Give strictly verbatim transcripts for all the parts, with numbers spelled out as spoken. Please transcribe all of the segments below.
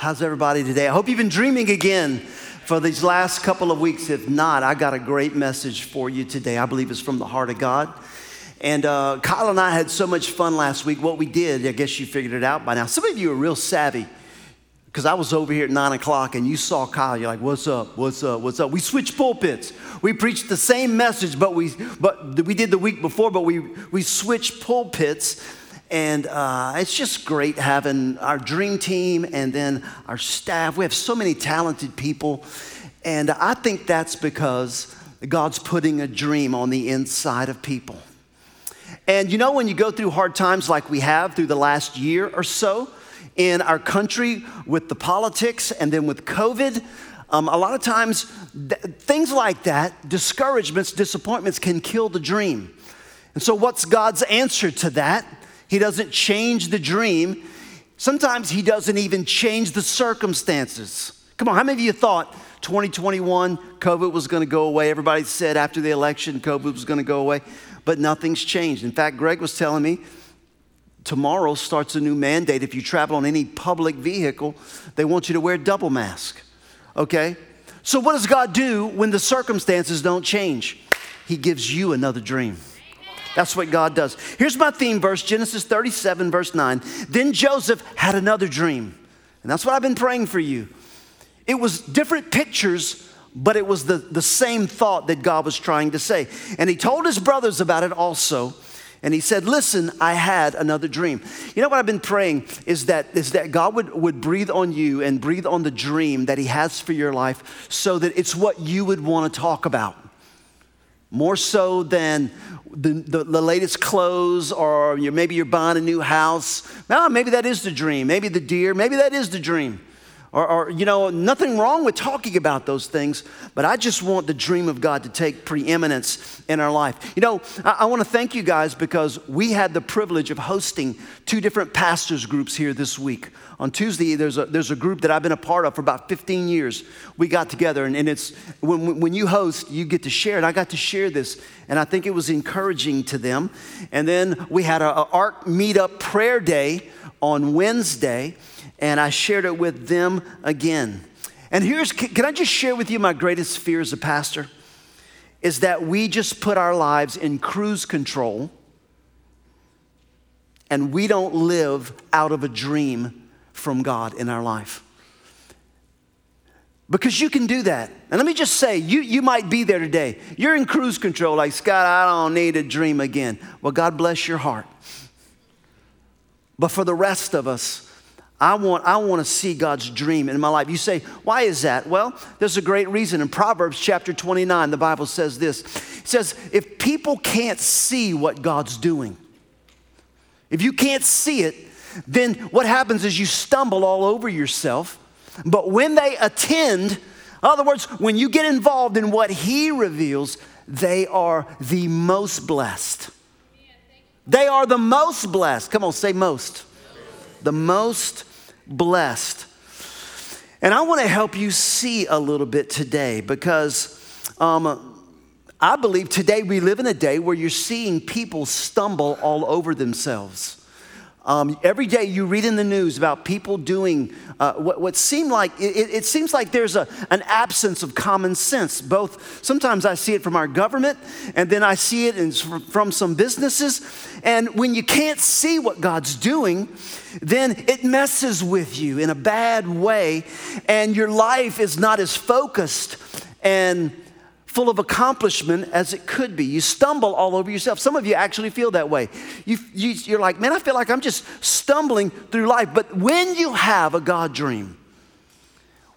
How's everybody today? I hope you've been dreaming again for these last couple of weeks. If not, I got a great message for you today. I believe it's from the heart of God. And uh, Kyle and I had so much fun last week. What we did, I guess you figured it out by now. Some of you are real savvy because I was over here at nine o'clock and you saw Kyle. You're like, what's up? What's up? What's up? We switched pulpits. We preached the same message, but we but we did the week before, but we, we switched pulpits. And uh, it's just great having our dream team and then our staff. We have so many talented people. And I think that's because God's putting a dream on the inside of people. And you know, when you go through hard times like we have through the last year or so in our country with the politics and then with COVID, um, a lot of times th- things like that, discouragements, disappointments can kill the dream. And so what's God's answer to that? He doesn't change the dream. Sometimes he doesn't even change the circumstances. Come on, how many of you thought twenty twenty-one, COVID was going to go away? Everybody said after the election, COVID was going to go away, but nothing's changed. In fact, Greg was telling me tomorrow starts a new mandate. If you travel on any public vehicle, they want you to wear double mask, okay? So what does God do when the circumstances don't change? He gives you another dream. That's what God does. Here's my theme verse, Genesis thirty-seven, verse nine. Then Joseph had another dream. And that's what I've been praying for you. It was different pictures, but it was the, the same thought that God was trying to say. And he told his brothers about it also. And he said, listen, I had another dream. You know what I've been praying is that is that God would, would breathe on you and breathe on the dream that he has for your life so that it's what you would want to talk about. More so than the, the, the latest clothes, or you're, maybe you're buying a new house. Now, maybe that is the dream. Maybe the deer, maybe that is the dream. Or, or, you know, nothing wrong with talking about those things, but I just want the dream of God to take preeminence in our life. You know, I, I want to thank you guys because we had the privilege of hosting two different pastors groups here this week. On Tuesday, there's a there's a group that I've been a part of for about fifteen years. We got together, and, and it's when when you host, you get to share, and I got to share this, and I think it was encouraging to them. And then we had a, a ARC meetup prayer day on Wednesday. And I shared it with them again. And here's, can I just share with you my greatest fear as a pastor? Is that we just put our lives in cruise control and we don't live out of a dream from God in our life. Because you can do that. And let me just say, you, you might be there today. You're in cruise control like, Scott, I don't need a dream again. Well, God bless your heart. But for the rest of us, I want I want to see God's dream in my life. You say, why is that? Well, there's a great reason. In Proverbs chapter twenty-nine, the Bible says this. It says, if people can't see what God's doing, if you can't see it, then what happens is you stumble all over yourself. But when they attend, in other words, when you get involved in what he reveals, they are the most blessed. They are the most blessed. Come on, say most. The most blessed. And I want to help you see a little bit today because um, I believe today we live in a day where you're seeing people stumble all over themselves. Um, every day you read in the news about people doing uh, what, what seemed like, it, it seems like there's a, an absence of common sense. Both, sometimes I see it from our government and then I see it in, from some businesses. And when you can't see what God's doing, then it messes with you in a bad way. And your life is not as focused and full of accomplishment as it could be. You stumble all over yourself. Some of you actually feel that way. You, you, you're like, man, I feel like I'm just stumbling through life. But when you have a God dream,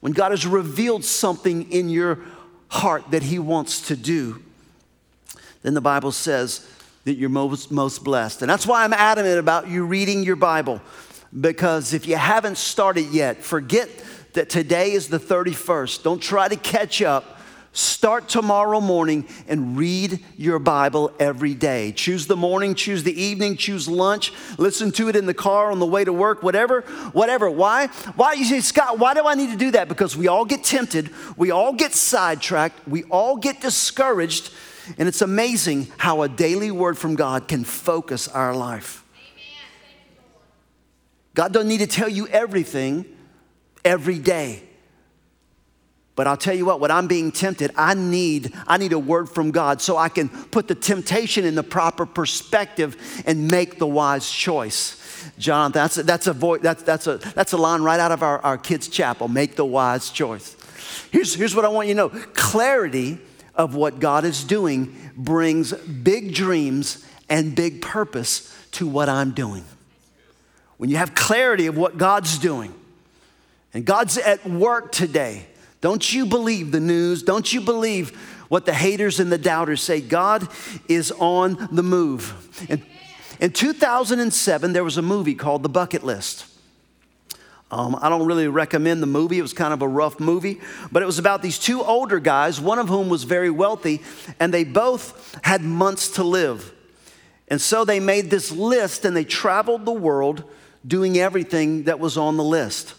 when God has revealed something in your heart that he wants to do, then the Bible says that you're most, most blessed. And that's why I'm adamant about you reading your Bible, because if you haven't started yet, forget that today is the thirty-first. Don't try to catch up. Start tomorrow morning and read your Bible every day. Choose the morning, choose the evening, choose lunch. Listen to it in the car on the way to work, whatever, whatever. Why? Why? You say, Scott, why do I need to do that? Because we all get tempted. We all get sidetracked. We all get discouraged. And it's amazing how a daily word from God can focus our life. Amen. God doesn't need to tell you everything. every day. But I'll tell you what, when I'm being tempted, I need, I need a word from God so I can put the temptation in the proper perspective and make the wise choice. Jonathan, that's a, that's a, vo- that's, that's a, that's a line right out of our, our kids' chapel, make the wise choice. Here's, here's what I want you to know. Clarity of what God is doing brings big dreams and big purpose to what I'm doing. When you have clarity of what God's doing, and God's at work today, don't you believe the news? Don't you believe what the haters and the doubters say? God is on the move. And in two thousand seven, there was a movie called The Bucket List. Um, I don't really recommend the movie. It was kind of a rough movie, but it was about these two older guys, one of whom was very wealthy, and they both had months to live. And so they made this list, and they traveled the world doing everything that was on the list.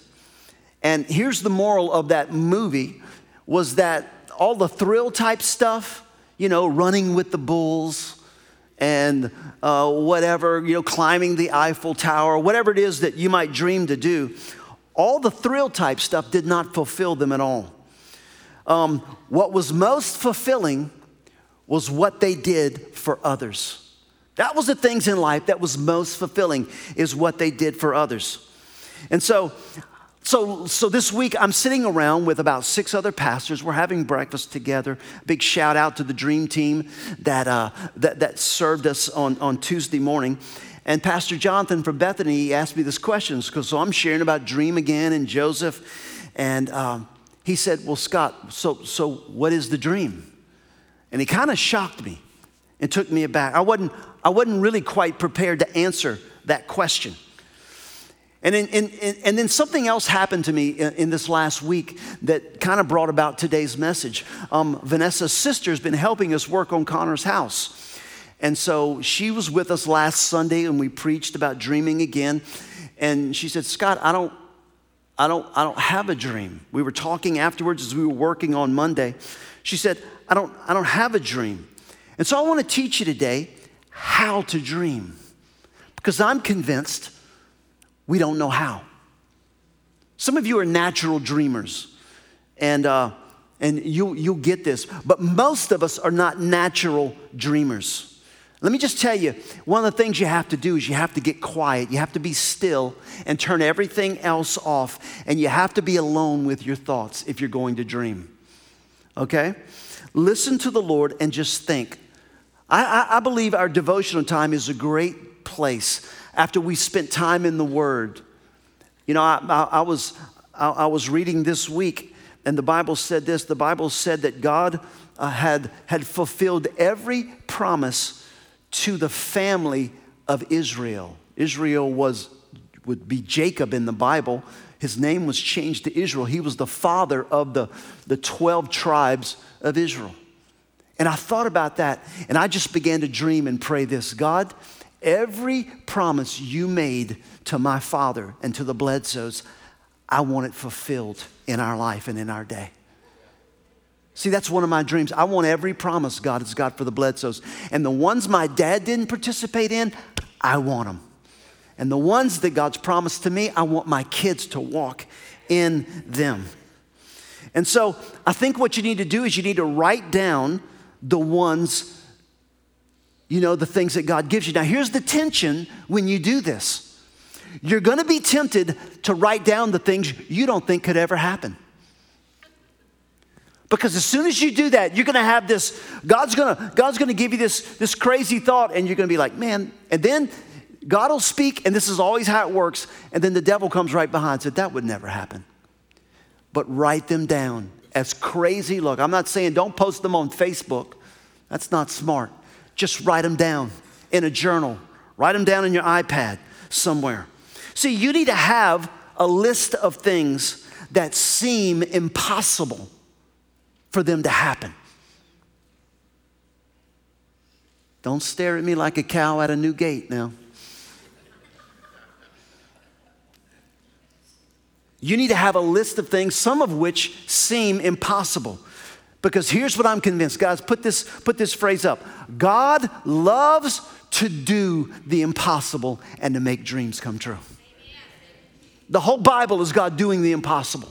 And here's the moral of that movie, was that all the thrill type stuff, you know, running with the bulls and uh, whatever, you know, climbing the Eiffel Tower, whatever it is that you might dream to do, all the thrill type stuff did not fulfill them at all. Um, what was most fulfilling was what they did for others. That was the things in life that was most fulfilling, is what they did for others. And so... So so this week, I'm sitting around with about six other pastors. We're having breakfast together. Big shout out to the dream team that uh, that, that served us on, on Tuesday morning. And Pastor Jonathan from Bethany asked me this question. So I'm sharing about dream again and Joseph. And um, he said, well, Scott, so so what is the dream? And he kind of shocked me and took me aback. I wasn't I wasn't really quite prepared to answer that question. And, in, in, in, and then something else happened to me in, in this last week that kind of brought about today's message. Um, Vanessa's sister has been helping us work on Connor's house. And so she was with us last Sunday, and we preached about dreaming again. And she said, Scott, I don't, I don't, I don't have a dream. We were talking afterwards as we were working on Monday. She said, I don't, I don't have a dream. And so I want to teach you today how to dream, because I'm convinced we don't know how. Some of you are natural dreamers, and uh, and you, you'll get this, but most of us are not natural dreamers. Let me just tell you, one of the things you have to do is you have to get quiet. You have to be still and turn everything else off, and you have to be alone with your thoughts if you're going to dream, okay? Listen to the Lord and just think. I, I, I believe our devotional time is a great place after we spent time in the Word. You know, I, I, I was I, I was reading this week, and the Bible said this. The Bible said that God uh, had, had fulfilled every promise to the family of Israel. Israel was would be Jacob in the Bible. His name was changed to Israel. He was the father of the, the twelve tribes of Israel. And I thought about that, and I just began to dream and pray this. God, every promise you made to my father and to the Bledsoes, I want it fulfilled in our life and in our day. See, that's one of my dreams. I want every promise God has got for the Bledsoes. And the ones my dad didn't participate in, I want them. And the ones that God's promised to me, I want my kids to walk in them. And so I think what you need to do is you need to write down the ones, you know, the things that God gives you. Now, here's the tension when you do this. You're going to be tempted to write down the things you don't think could ever happen. Because as soon as you do that, you're going to have this, God's going to God's going to give you this, this crazy thought, and you're going to be like, man. And then God will speak, and this is always how it works. And then the devil comes right behind and said, that would never happen. But write them down. As crazy, look, I'm not saying don't post them on Facebook. That's not smart. Just write them down in a journal. Write them down in your iPad somewhere. See, you need to have a list of things that seem impossible for them to happen. Don't stare at me like a cow at a new gate now. You need to have a list of things, some of which seem impossible. Because here's what I'm convinced. Guys, put this, put this phrase up. God loves to do the impossible and to make dreams come true. The whole Bible is God doing the impossible.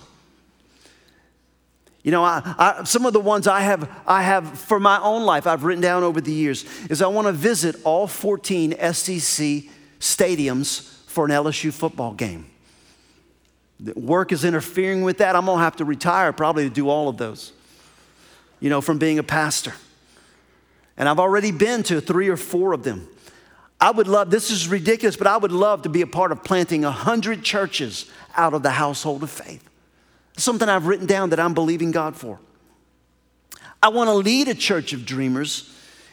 You know, I, I, some of the ones I have I have for my own life I've written down over the years is I want to visit all fourteen S E C stadiums for an L S U football game. The work is interfering with that. I'm going to have to retire probably to do all of those, you know, from being a pastor. And I've already been to three or four of them. I would love, this is ridiculous, but I would love to be a part of planting one hundred churches out of the household of faith. Something I've written down that I'm believing God for. I want to lead a church of dreamers,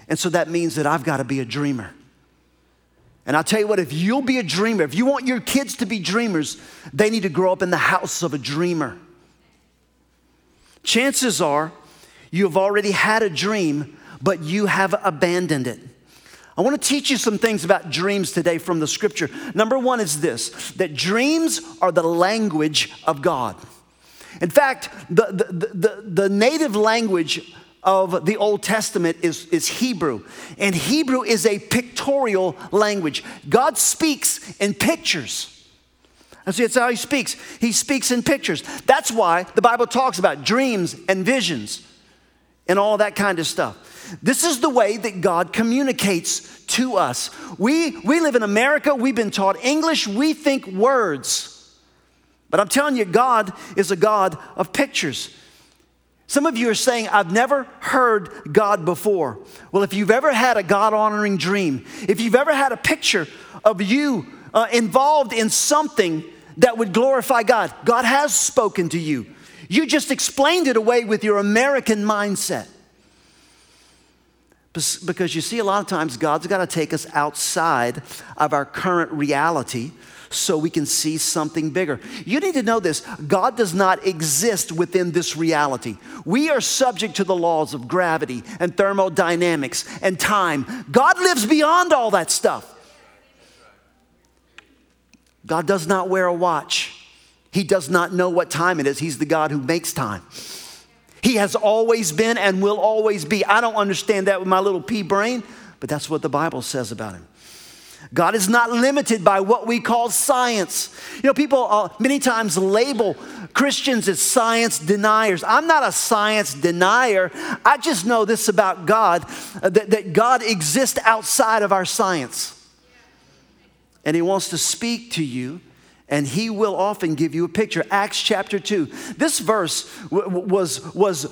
and so that means that I've got to be a dreamer. And I'll tell you what, if you'll be a dreamer, if you want your kids to be dreamers, they need to grow up in the house of a dreamer. Chances are you've already had a dream, but you have abandoned it. I want to teach you some things about dreams today from the scripture. Number one is this, that dreams are the language of God. In fact, the, the, the, the native language of the Old Testament is, is Hebrew. And Hebrew is a pictorial language. God speaks in pictures. And see, that's how he speaks. He speaks in pictures. That's why the Bible talks about dreams and visions and all that kind of stuff. This is the way that God communicates to us. We, we live in America. We've been taught English. We think words. But I'm telling you, God is a God of pictures. Some of you are saying, I've never heard God before. Well, if you've ever had a God-honoring dream, if you've ever had a picture of you uh, involved in something that would glorify God, God has spoken to you. You just explained it away with your American mindset. Because you see, a lot of times, God's got to take us outside of our current reality so we can see something bigger. You need to know this. God does not exist within this reality. We are subject to the laws of gravity and thermodynamics and time. God lives beyond all that stuff. God does not wear a watch. He does not know what time it is. He's the God who makes time. He has always been and will always be. I don't understand that with my little pea brain, but that's what the Bible says about him. God is not limited by what we call science. You know, people uh, many times label Christians as science deniers. I'm not a science denier. I just know this about God, uh, that, that God exists outside of our science. And he wants to speak to you. And he will often give you a picture. Acts chapter two. This verse w- was, was,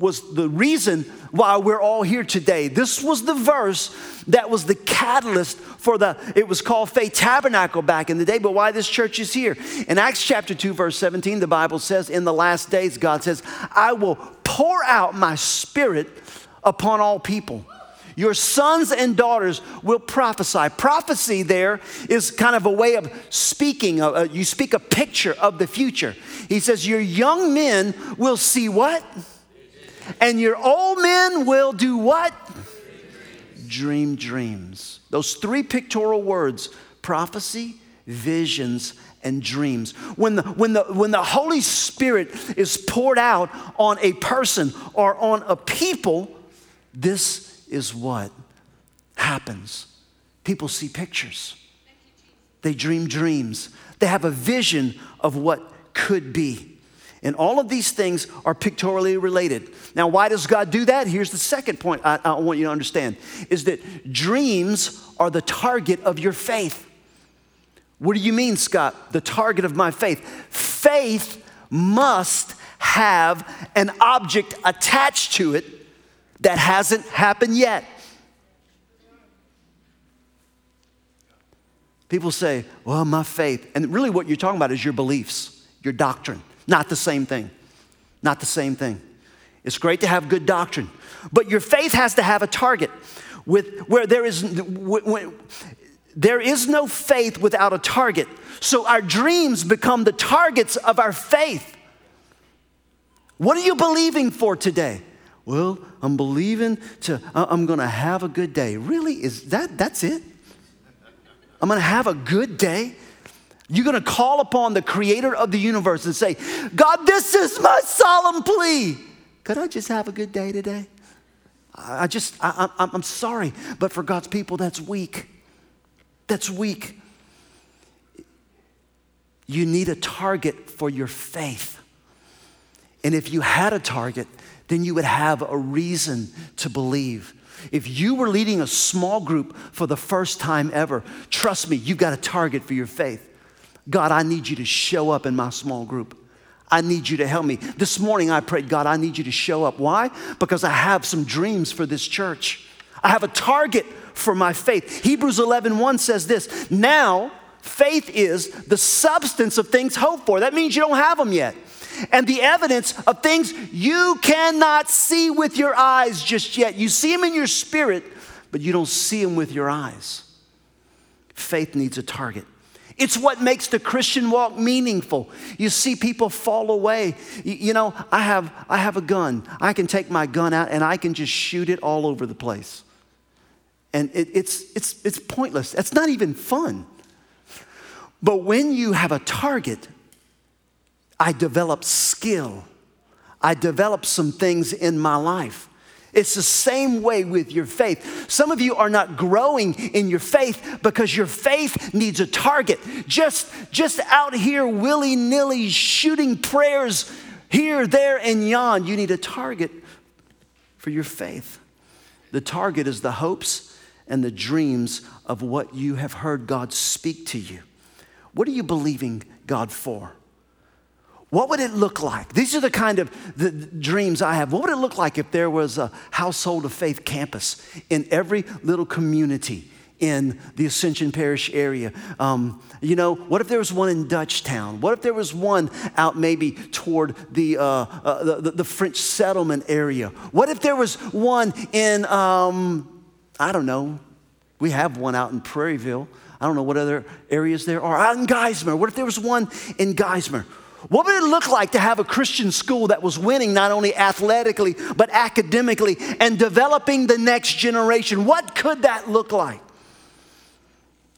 was the reason why we're all here today. This was the verse that was the catalyst for the, it was called Faith Tabernacle back in the day, but why this church is here. In Acts chapter two, verse seventeen, the Bible says, in the last days, God says, I will pour out my spirit upon all people. Your sons and daughters will prophesy. Prophecy there is kind of a way of speaking. Uh, you speak a picture of the future. He says, your young men will see what? And your old men will do what? Dream dreams. Dream dreams. Those three pictorial words, prophecy, visions, and dreams. When the, when the, when the Holy Spirit is poured out on a person or on a people, this is, is what happens. People see pictures. They dream dreams. They have a vision of what could be. And all of these things are pictorially related. Now, why does God do that? Here's the second point I, I want you to understand, is that dreams are the target of your faith. What do you mean, Scott? The target of my faith. Faith must have an object attached to it that hasn't happened yet. People say, well, my faith. And really what you're talking about is your beliefs, your doctrine. Not the same thing. Not the same thing. It's great to have good doctrine. But your faith has to have a target. With where there is, when, there is no faith without a target. So our dreams become the targets of our faith. What are you believing for today? Well, I'm believing to, I'm going to have a good day. Really? Is that, that's it? I'm going to have a good day? You're going to call upon the creator of the universe and say, God, this is my solemn plea. Could I just have a good day today? I just, I, I, I'm sorry, but for God's people, that's weak. That's weak. You need a target for your faith. And if you had a target, then you would have a reason to believe. If you were leading a small group for the first time ever, trust me, you've got a target for your faith. God, I need you to show up in my small group. I need you to help me. This morning I prayed, God, I need you to show up. Why? Because I have some dreams for this church. I have a target for my faith. Hebrews eleven one says this, now faith is the substance of things hoped for. That means you don't have them yet. And the evidence of things you cannot see with your eyes just yet. You see them in your spirit, but you don't see them with your eyes. Faith needs a target. It's what makes the Christian walk meaningful. You see people fall away. You, you know, I have, I have a gun. I can take my gun out and I can just shoot it all over the place. And it, it's, it's, it's pointless. It's not even fun. But when you have a target, I develop skill. I develop some things in my life. It's the same way with your faith. Some of you are not growing in your faith because your faith needs a target. Just, just out here willy-nilly shooting prayers here, there, and yon. You need a target for your faith. The target is the hopes and the dreams of what you have heard God speak to you. What are you believing God for? What would it look like? These are the kind of the dreams I have. What would it look like if there was a Household of Faith campus in every little community in the Ascension Parish area? Um, you know, what if there was one in Dutchtown? What if there was one out maybe toward the uh, uh, the, the French settlement area? What if there was one in, um, I don't know, we have one out in Prairieville. I don't know what other areas there are. Out in Geismar. What if there was one in Geismar? What would it look like to have a Christian school that was winning not only athletically, but academically and developing the next generation? What could that look like?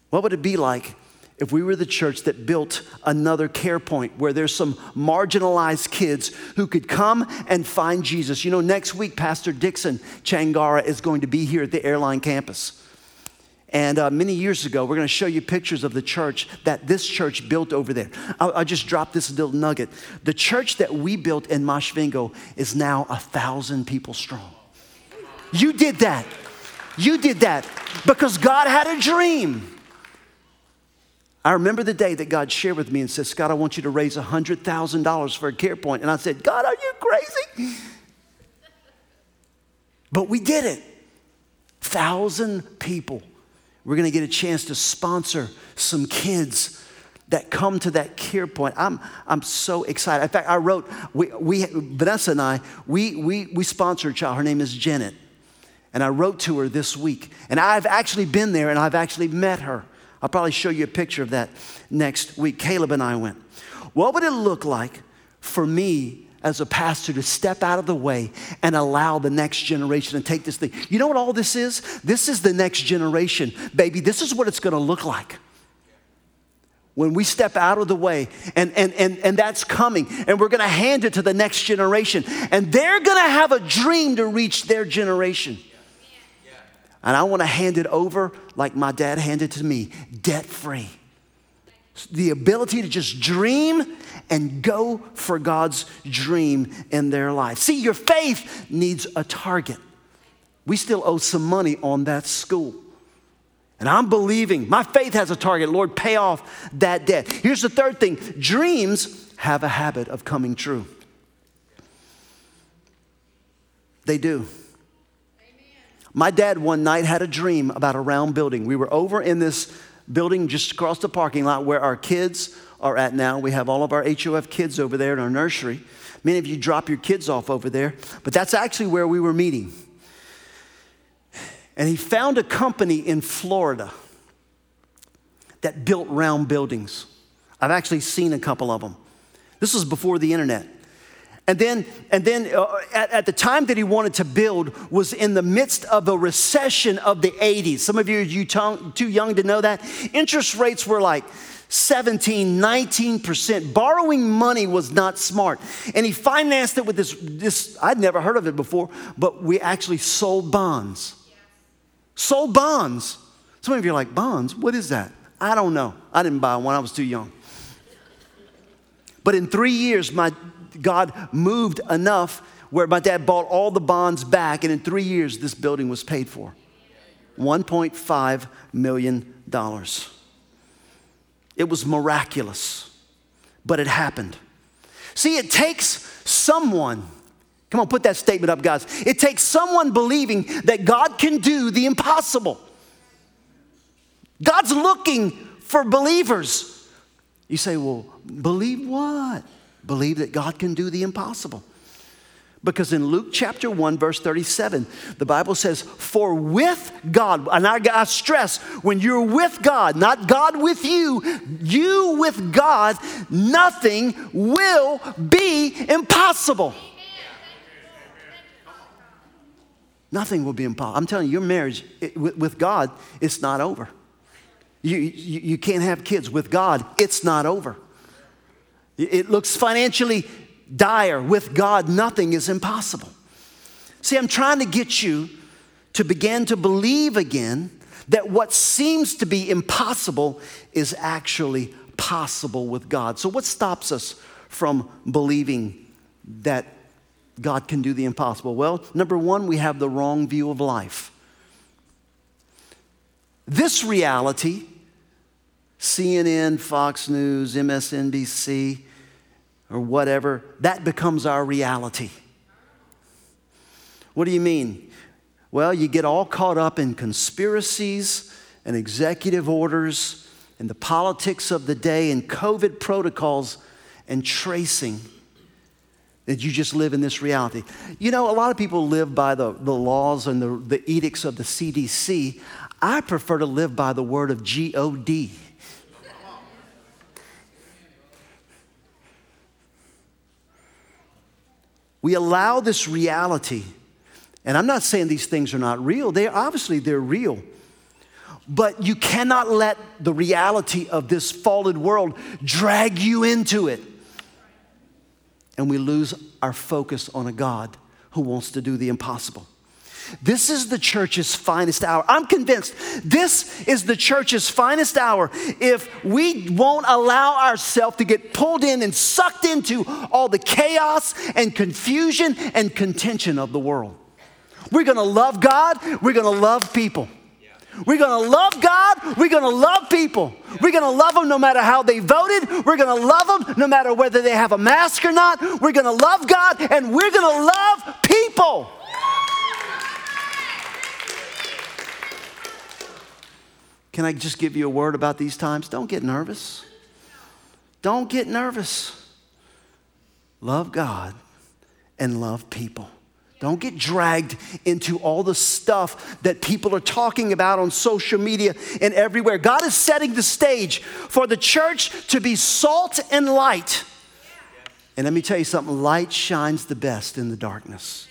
What would it be like if we were the church that built another care point where there's some marginalized kids who could come and find Jesus? You know, next week, Pastor Dixon Changara is going to be here at the airline campus. And uh, many years ago, we're going to show you pictures of the church that this church built over there. I'll, I'll just drop this little nugget. The church that we built in Mashvingo is now a thousand people strong. You did that. You did that because God had a dream. I remember the day that God shared with me and said, Scott, I want you to raise one hundred thousand dollars for a care point. And I said, God, are you crazy? But we did it. Thousand people. We're going to get a chance to sponsor some kids that come to that care point. I'm I'm so excited. In fact, I wrote, we, we Vanessa and I, we, we, we sponsor a child. Her name is Janet. And I wrote to her this week. And I've actually been there and I've actually met her. I'll probably show you a picture of that next week. Caleb and I went. What would it look like for me as a pastor to step out of the way and allow the next generation to take this thing? You know what all this is? This is the next generation, baby. This is what it's going to look like when we step out of the way, and, and, and, and that's coming, and we're going to hand it to the next generation, and they're going to have a dream to reach their generation. And I want to hand it over like my dad handed to me, debt-free. The ability to just dream and go for God's dream in their life. See, your faith needs a target. We still owe some money on that school. And I'm believing. My faith has a target. Lord, pay off that debt. Here's the third thing. Dreams have a habit of coming true. They do. Amen. My dad one night had a dream about a round building. We were over in this building just across the parking lot where our kids are at now. We have all of our H O F kids over there in our nursery. Many of you drop your kids off over there, but that's actually where we were meeting. And he found a company in Florida that built round buildings. I've actually seen a couple of them. This was before the internet. And then, and then uh, at, at the time that he wanted to build was in the midst of a recession of the eighties. Some of you are you t- too young to know that. Interest rates were like seventeen, nineteen percent. Borrowing money was not smart. And he financed it with this, this I'd never heard of it before, but we actually sold bonds. Yeah. Sold bonds. Some of you are like, bonds? What is that? I don't know. I didn't buy one. I was too young. But in three years, my God moved enough where my dad bought all the bonds back, and in three years, this building was paid for. one point five million dollars. It was miraculous, but it happened. See, it takes someone, come on, put that statement up, guys. It takes someone believing that God can do the impossible. God's looking for believers. You say, well, believe what? Believe that God can do the impossible. Because in Luke chapter one, verse thirty-seven, the Bible says, for with God, and I, I stress, when you're with God, not God with you, you with God, nothing will be impossible. Nothing will be impossible. I'm telling you, your marriage it, with, with God, it's not over. You, you, you can't have kids with God. It's not over. It looks financially dire. With God, nothing is impossible. See, I'm trying to get you to begin to believe again that what seems to be impossible is actually possible with God. So what stops us from believing that God can do the impossible? Well, number one, we have the wrong view of life. This reality, C N N, Fox News, M S N B C, or whatever, that becomes our reality. What do you mean? Well, you get all caught up in conspiracies and executive orders and the politics of the day and COVID protocols and tracing that you just live in this reality. You know, a lot of people live by the, the laws and the, the edicts of the C D C. I prefer to live by the word of G O D. We allow this reality, and I'm not saying these things are not real. They obviously, they're real. But you cannot let the reality of this fallen world drag you into it. And we lose our focus on a God who wants to do the impossible. This is the church's finest hour. I'm convinced this is the church's finest hour if we won't allow ourselves to get pulled in and sucked into all the chaos and confusion and contention of the world. We're going to love God. We're going to love people. We're going to love God. We're going to love people. We're going to love them no matter how they voted. We're going to love them no matter whether they have a mask or not. We're going to love God, and we're going to love people. Can I just give you a word about these times? Don't get nervous. Don't get nervous. Love God and love people. Don't get dragged into all the stuff that people are talking about on social media and everywhere. God is setting the stage for the church to be salt and light. And let me tell you something, light shines the best in the darkness.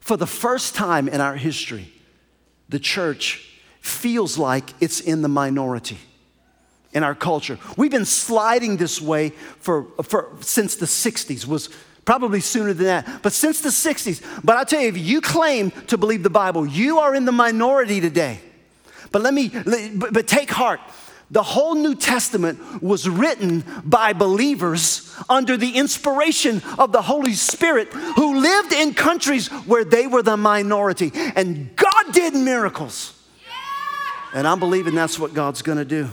For the first time in our history, the church feels like it's in the minority in our culture. We've been sliding this way for, for since the sixties, was probably sooner than that, but since the sixties. But I'll tell you, if you claim to believe the Bible, you are in the minority today. But let me, but take heart. The whole New Testament was written by believers under the inspiration of the Holy Spirit who lived in countries where they were the minority. And God did miracles. And I'm believing that's what God's going to do.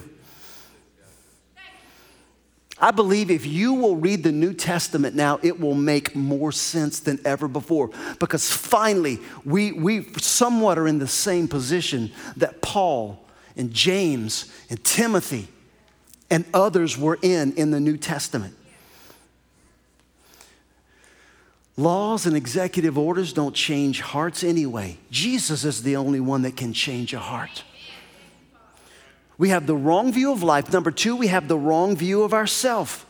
I believe if you will read the New Testament now, it will make more sense than ever before. Because finally, we, we somewhat are in the same position that Paul and James and Timothy and others were in in the New Testament. Laws and executive orders don't change hearts anyway. Jesus is the only one that can change a heart. We have the wrong view of life. Number two, we have the wrong view of ourselves.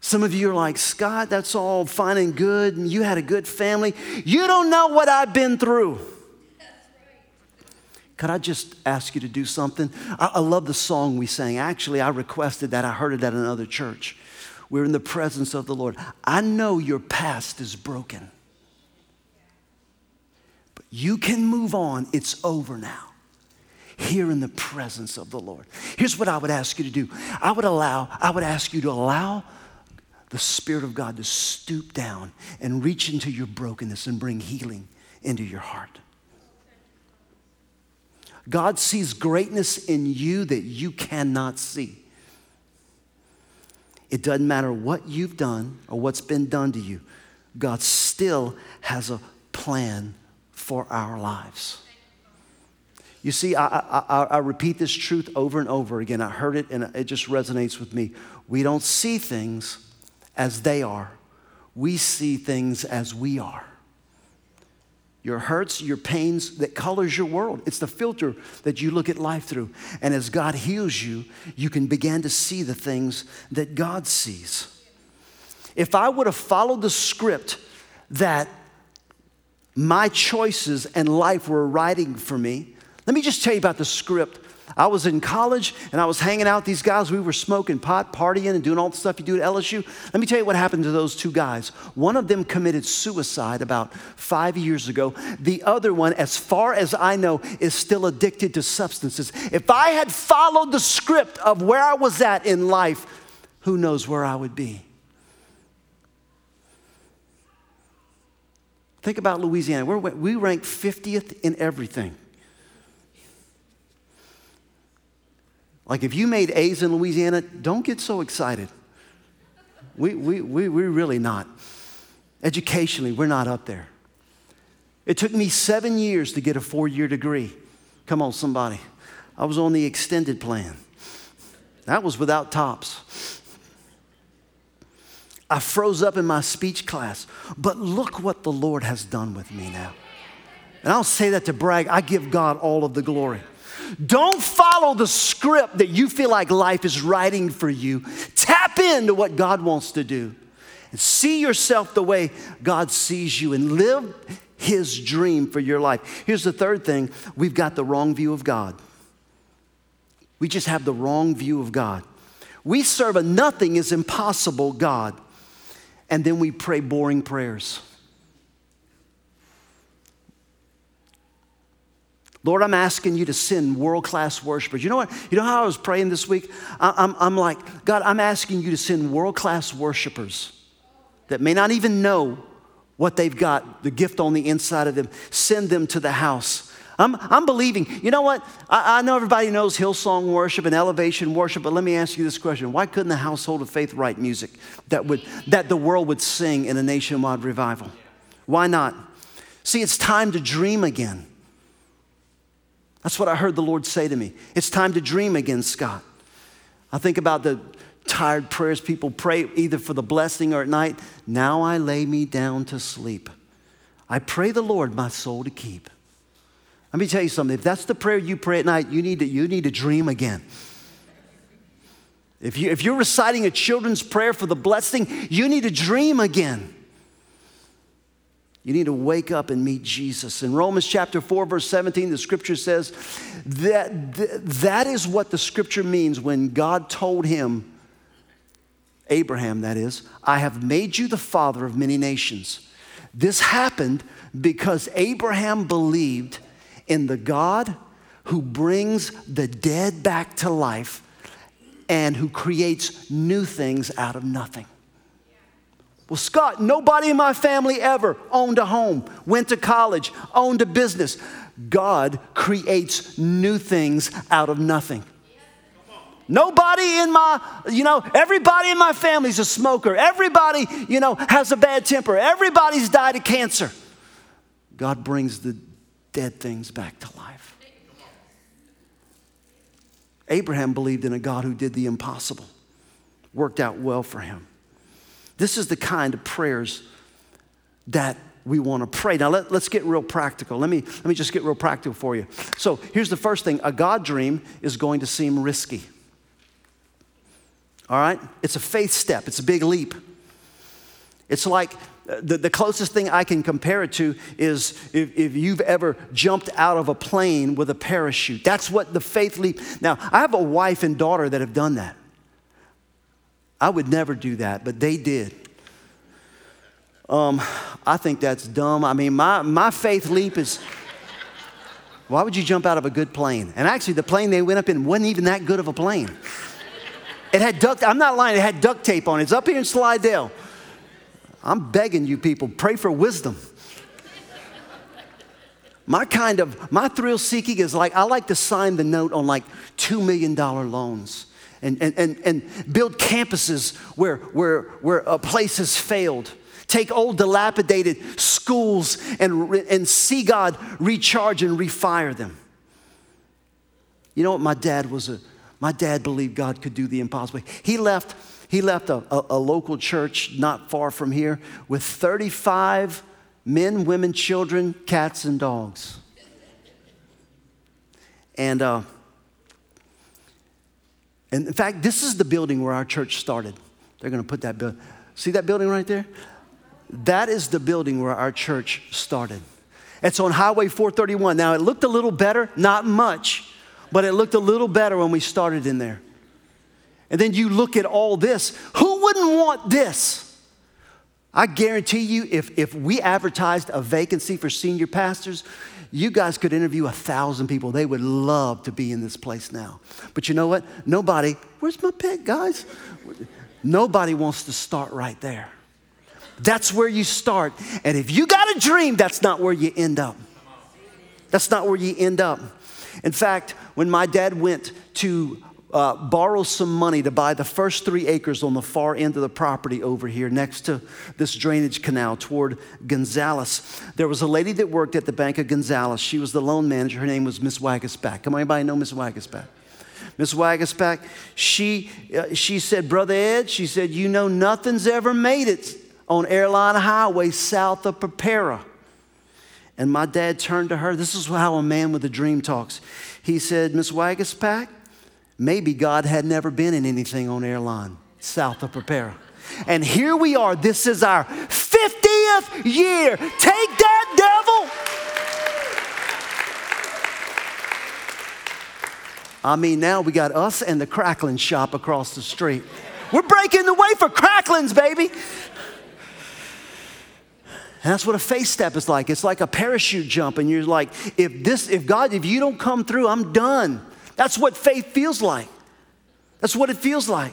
Some of you are like, Scott, that's all fine and good, and you had a good family. You don't know what I've been through. Could I just ask you to do something? I, I love the song we sang. Actually, I requested that. I heard it at another church. We're in the presence of the Lord. I know your past is broken, but you can move on. It's over now. here in the presence of the Lord. Here's what I would ask you to do. I would allow, I would ask you to allow the Spirit of God to stoop down and reach into your brokenness and bring healing into your heart. God sees greatness in you that you cannot see. It doesn't matter what you've done or what's been done to you. God still has a plan for our lives. You see, I, I, I repeat this truth over and over again. I heard it and it just resonates with me. We don't see things as they are. We see things as we are. Your hurts, your pains, that colors your world. It's the filter that you look at life through. And as God heals you, you can begin to see the things that God sees. If I would have followed the script that my choices and life were writing for me, let me just tell you about the script. I was in college, and I was hanging out with these guys. We were smoking pot, partying, and doing all the stuff you do at L S U. Let me tell you what happened to those two guys. One of them committed suicide about five years ago. The other one, as far as I know, is still addicted to substances. If I had followed the script of where I was at in life, who knows where I would be. Think about Louisiana. We're, we rank fiftieth in everything. Like if you made A's in Louisiana, don't get so excited. We we we we're really not. Educationally, we're not up there. It took me seven years to get a four-year degree. Come on, somebody. I was on the extended plan. That was without tops. I froze up in my speech class, but look what the Lord has done with me now. And I don't say that to brag. I give God all of the glory. Don't follow the script that you feel like life is writing for you. Tap into what God wants to do and see yourself the way God sees you and live his dream for your life. Here's the third thing. We've got the wrong view of God. We just have the wrong view of God. We serve a nothing is impossible God, and then we pray boring prayers. Lord, I'm asking you to send world-class worshipers. You know what? You know how I was praying this week? I, I'm, I'm like, God, I'm asking you to send world-class worshipers that may not even know what they've got, the gift on the inside of them. Send them to the house. I'm, I'm believing. You know what? I, I know everybody knows Hillsong worship and elevation worship, but let me ask you this question. Why couldn't the Household of Faith write music that would that the world would sing in a nationwide revival? Why not? See, it's time to dream again. That's what I heard the Lord say to me. It's time to dream again, Scott. I think about the tired prayers people pray either for the blessing or at night. Now I lay me down to sleep. I pray the Lord my soul to keep. Let me tell you something. If that's the prayer you pray at night, you need to, you need to dream again. If you, if you're reciting a children's prayer for the blessing, you need to dream again. You need to wake up and meet Jesus. In Romans chapter four, verse seventeen, the scripture says that th- that is what the scripture means when God told him, Abraham that is, I have made you the father of many nations. This happened because Abraham believed in the God who brings the dead back to life and who creates new things out of nothing. Well, Scott, nobody in my family ever owned a home, went to college, owned a business. God creates new things out of nothing. Nobody in my, you know, everybody in my family's a smoker. Everybody, you know, has a bad temper. Everybody's died of cancer. God brings the dead things back to life. Abraham believed in a God who did the impossible. Worked out well for him. This is the kind of prayers that we want to pray. Now, let, let's get real practical. Let me, let me just get real practical for you. So here's the first thing. A God dream is going to seem risky. All right? It's a faith step. It's a big leap. It's like the, the closest thing I can compare it to is if, if you've ever jumped out of a plane with a parachute. That's what the faith leap. Now, I have a wife and daughter that have done that. I would never do that, but they did. Um, I think that's dumb. I mean, my, my faith leap is, Why would you jump out of a good plane? And actually, the plane they went up in wasn't even that good of a plane. It had duct, I'm not lying, it had duct tape on it. It's up here in Slidell. I'm begging you people, pray for wisdom. My kind of, my thrill seeking is like, I like to sign the note on like two million dollars loans and, and, and, and build campuses where, where, where a place has failed. Take old dilapidated schools and, and see God recharge and refire them. You know what? My dad was a, my dad believed God could do the impossible. He left, he left a, a, a local church not far from here with thirty-five men, women, children, cats, and dogs. And, uh, and in fact, this is the building where our church started. They're going to put that building. See that building right there? That is the building where our church started. It's on Highway four thirty-one. Now, it looked a little better, not much, but it looked a little better when we started in there. And then you look at all this. Who wouldn't want this? I guarantee you, if, if we advertised a vacancy for senior pastors, you guys could interview a thousand people. They would love to be in this place now. But you know what? Nobody, where's my pet, guys? Nobody wants to start right there. That's where you start. And if you got a dream, that's not where you end up. That's not where you end up. In fact, when my dad went to uh, borrow some money to buy the first three acres on the far end of the property over here next to this drainage canal toward Gonzales, there was a lady that worked at the Bank of Gonzales. She was the loan manager. Her name was Miss Waggespack. Come on, anybody know Miss Waggespack? Miss Waggespack, she, uh, she said, Brother Ed, she said, you know, nothing's ever made it on Airline Highway south of Papera. And my dad turned to her. This is how a man with a dream talks. He said, Miss Waggespack, maybe God had never been in anything on Airline south of Papera. And here we are. This is our fiftieth year. Take that, devil. I mean, now we got us and the Cracklin shop across the street. We're breaking the way for Cracklins, baby. And that's what a faith step is like. It's like a parachute jump, and you're like, if this, if God, if you don't come through, I'm done. That's what faith feels like. That's what it feels like.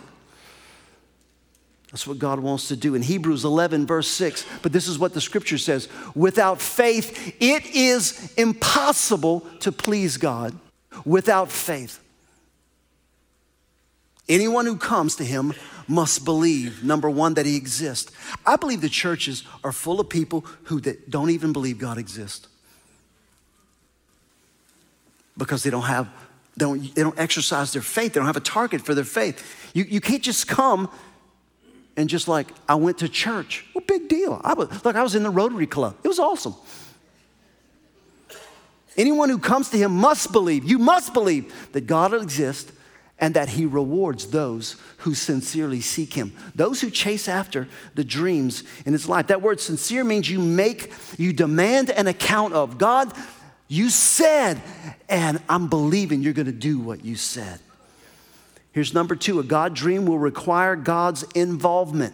That's what God wants to do. In Hebrews eleven, verse six, but this is what the scripture says. Without faith, it is impossible to please God. Without faith, anyone who comes to him must believe, number one, that he exists. I believe the churches are full of people who that don't even believe God exists because they don't have, they don't, they don't exercise their faith. They don't have a target for their faith. You, you can't just come and just like, I went to church. Well, big deal. I was, look, I was in the Rotary Club. It was awesome. Anyone who comes to him must believe. You must believe that God exists and that he rewards those who sincerely seek him, those who chase after the dreams in his life. That word sincere means you make, you demand an account of. God, you said, and I'm believing you're going to do what you said. Here's number two, a God dream will require God's involvement.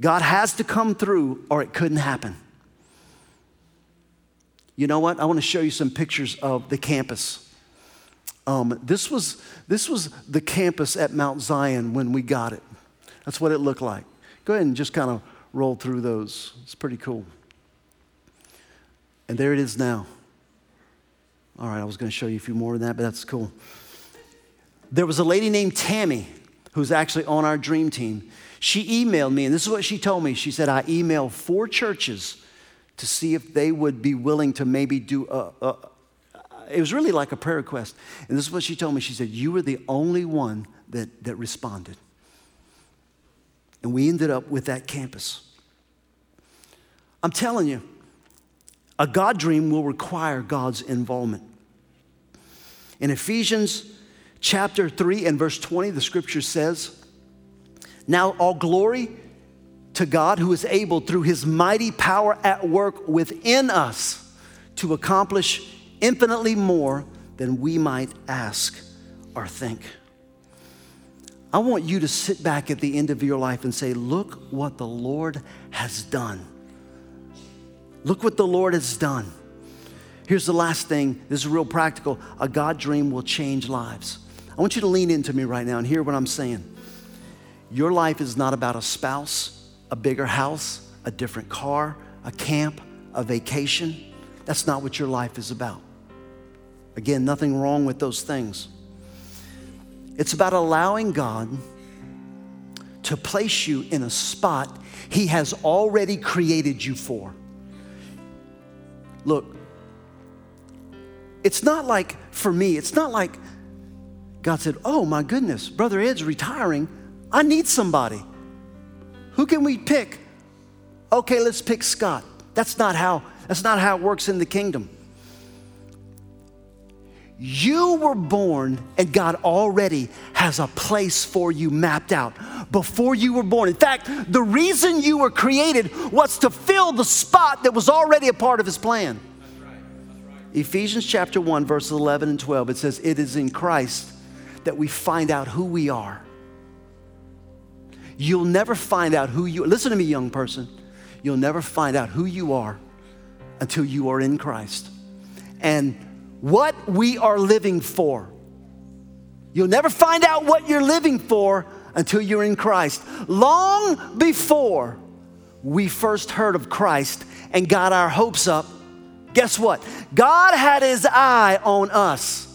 God has to come through or it couldn't happen. You know what? I want to show you some pictures of the campus. Um, this was this was the campus at Mount Zion when we got it. That's what it looked like. Go ahead and just kind of roll through those. It's pretty cool. And there it is now. All right, I was going to show you a few more of that, but that's cool. There was a lady named Tammy who's actually on our dream team. She emailed me, and this is what she told me. She said, I emailed four churches to see if they would be willing to maybe do a... a It was really like a prayer request. And this is what she told me. She said, you were the only one that, that responded. And we ended up with that campus. I'm telling you, a God dream will require God's involvement. In Ephesians chapter three and verse twenty, the scripture says, now all glory to God who is able through his mighty power at work within us to accomplish infinitely more than we might ask or think. I want you to sit back at the end of your life and say, look what the Lord has done. Look what the Lord has done. Here's the last thing. This is real practical. A God dream will change lives. I want you to lean into me right now and hear what I'm saying. Your life is not about a spouse, a bigger house, a different car, a camp, a vacation. That's not what your life is about. Again, nothing wrong with those things. It's about allowing God to place you in a spot He has already created you for. Look, it's not like, for me, it's not like God said, oh my goodness, Brother Ed's retiring. I need somebody. Who can we pick? Okay, let's pick Scott. That's not how, that's not how it works in the kingdom. You were born and God already has a place for you mapped out before you were born. In fact, the reason you were created was to fill the spot that was already a part of His plan. That's right. That's right. Ephesians chapter one, verses eleven and twelve, it says, it is in Christ that we find out who we are. You'll never find out who you are. Listen to me, young person. You'll never find out who you are until you are in Christ. And what we are living for. You'll never find out what you're living for until you're in Christ. Long before we first heard of Christ and got our hopes up, guess what? God had His eye on us,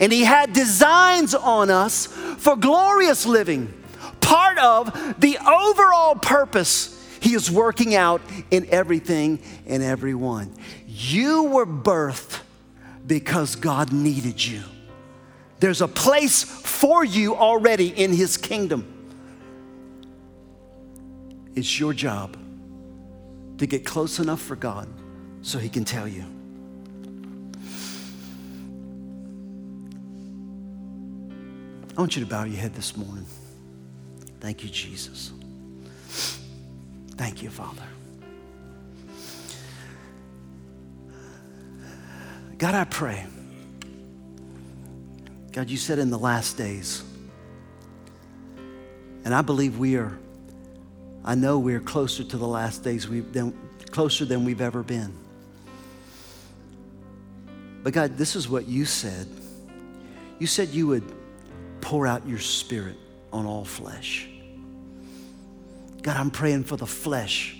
and He had designs on us for glorious living, part of the overall purpose He is working out in everything and everyone. You were birthed because God needed you. There's a place for you already in His kingdom. It's your job to get close enough for God so He can tell you. I want you to bow your head this morning. Thank you, Jesus. Thank you, Father. God, I pray. God, you said in the last days, and I believe we are, I know we are closer to the last days, we've been, closer than we've ever been. But God, this is what you said. You said you would pour out your Spirit on all flesh. God, I'm praying for the flesh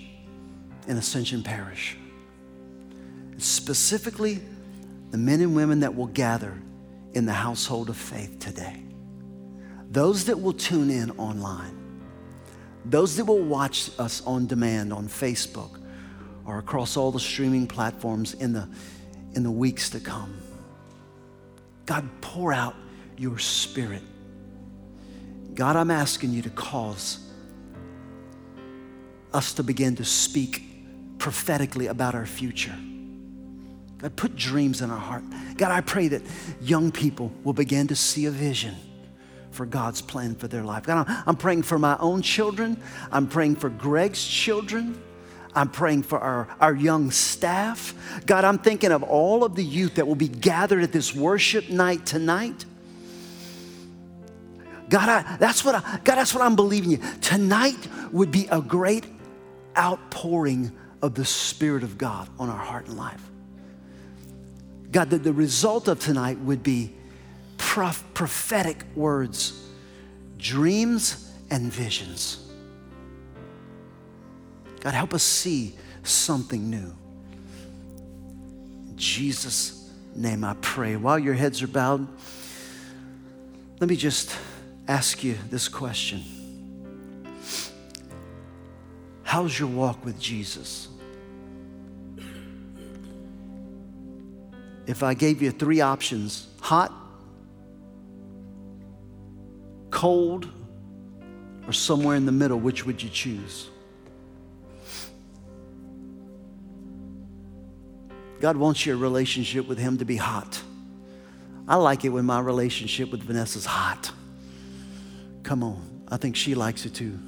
in Ascension Parish. Specifically, the men and women that will gather in the household of faith today, those that will tune in online, those that will watch us on demand on Facebook or across all the streaming platforms in the, in the weeks to come. God, pour out your Spirit. God, I'm asking you to cause us to begin to speak prophetically about our future. God, put dreams in our heart. God, I pray that young people will begin to see a vision for God's plan for their life. God, I'm praying for my own children. I'm praying for Greg's children. I'm praying for our, our young staff. God, I'm thinking of all of the youth that will be gathered at this worship night tonight. God, I, that's what I, God, that's what I'm believing you. Tonight would be a great outpouring of the Spirit of God on our heart and life. God, that the result of tonight would be prof- prophetic words, dreams, and visions. God, help us see something new. In Jesus' name I pray. While your heads are bowed, let me just ask you this question. How's your walk with Jesus? If I gave you three options, hot, cold, or somewhere in the middle, which would you choose? God wants your relationship with Him to be hot. I like it when my relationship with Vanessa's hot. Come on, I think she likes it too.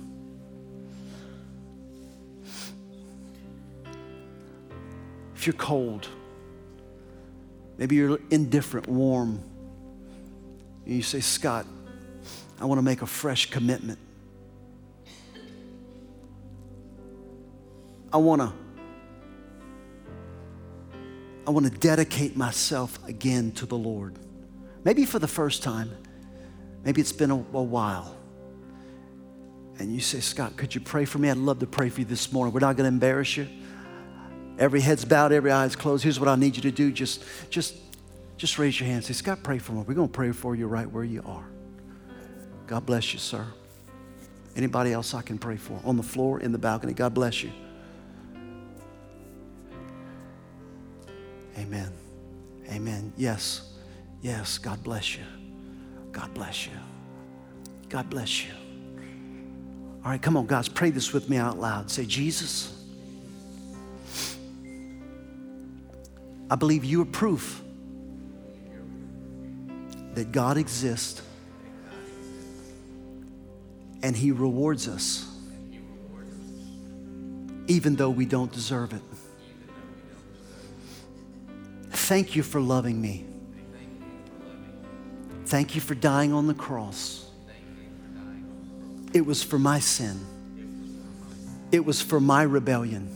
If you're cold, maybe you're indifferent, warm. And you say, Scott, I want to make a fresh commitment. I want to I want to dedicate myself again to the Lord. Maybe for the first time. Maybe it's been a, a while. And you say, Scott, could you pray for me? I'd love to pray for you this morning. We're not going to embarrass you. Every head's bowed, every eye's closed. Here's what I need you to do. Just, just, just raise your hand. Say, Scott, pray for me. We're going to pray for you right where you are. God bless you, sir. Anybody else I can pray for? On the floor, in the balcony. God bless you. Amen. Amen. Yes. Yes. God bless you. God bless you. God bless you. All right, come on, guys. Pray this with me out loud. Say, Jesus, I believe you are proof that God exists and he rewards us even though we don't deserve it. Thank you for loving me. Thank you for dying on the cross. It was for my sin. It was for my rebellion.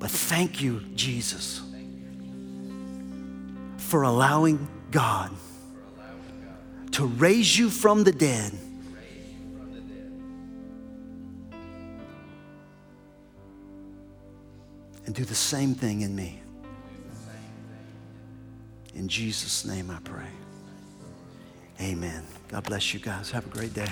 But thank you, Jesus, for allowing God to raise you from the dead. And do the same thing in me. In Jesus' name I pray. Amen. God bless you guys. Have a great day.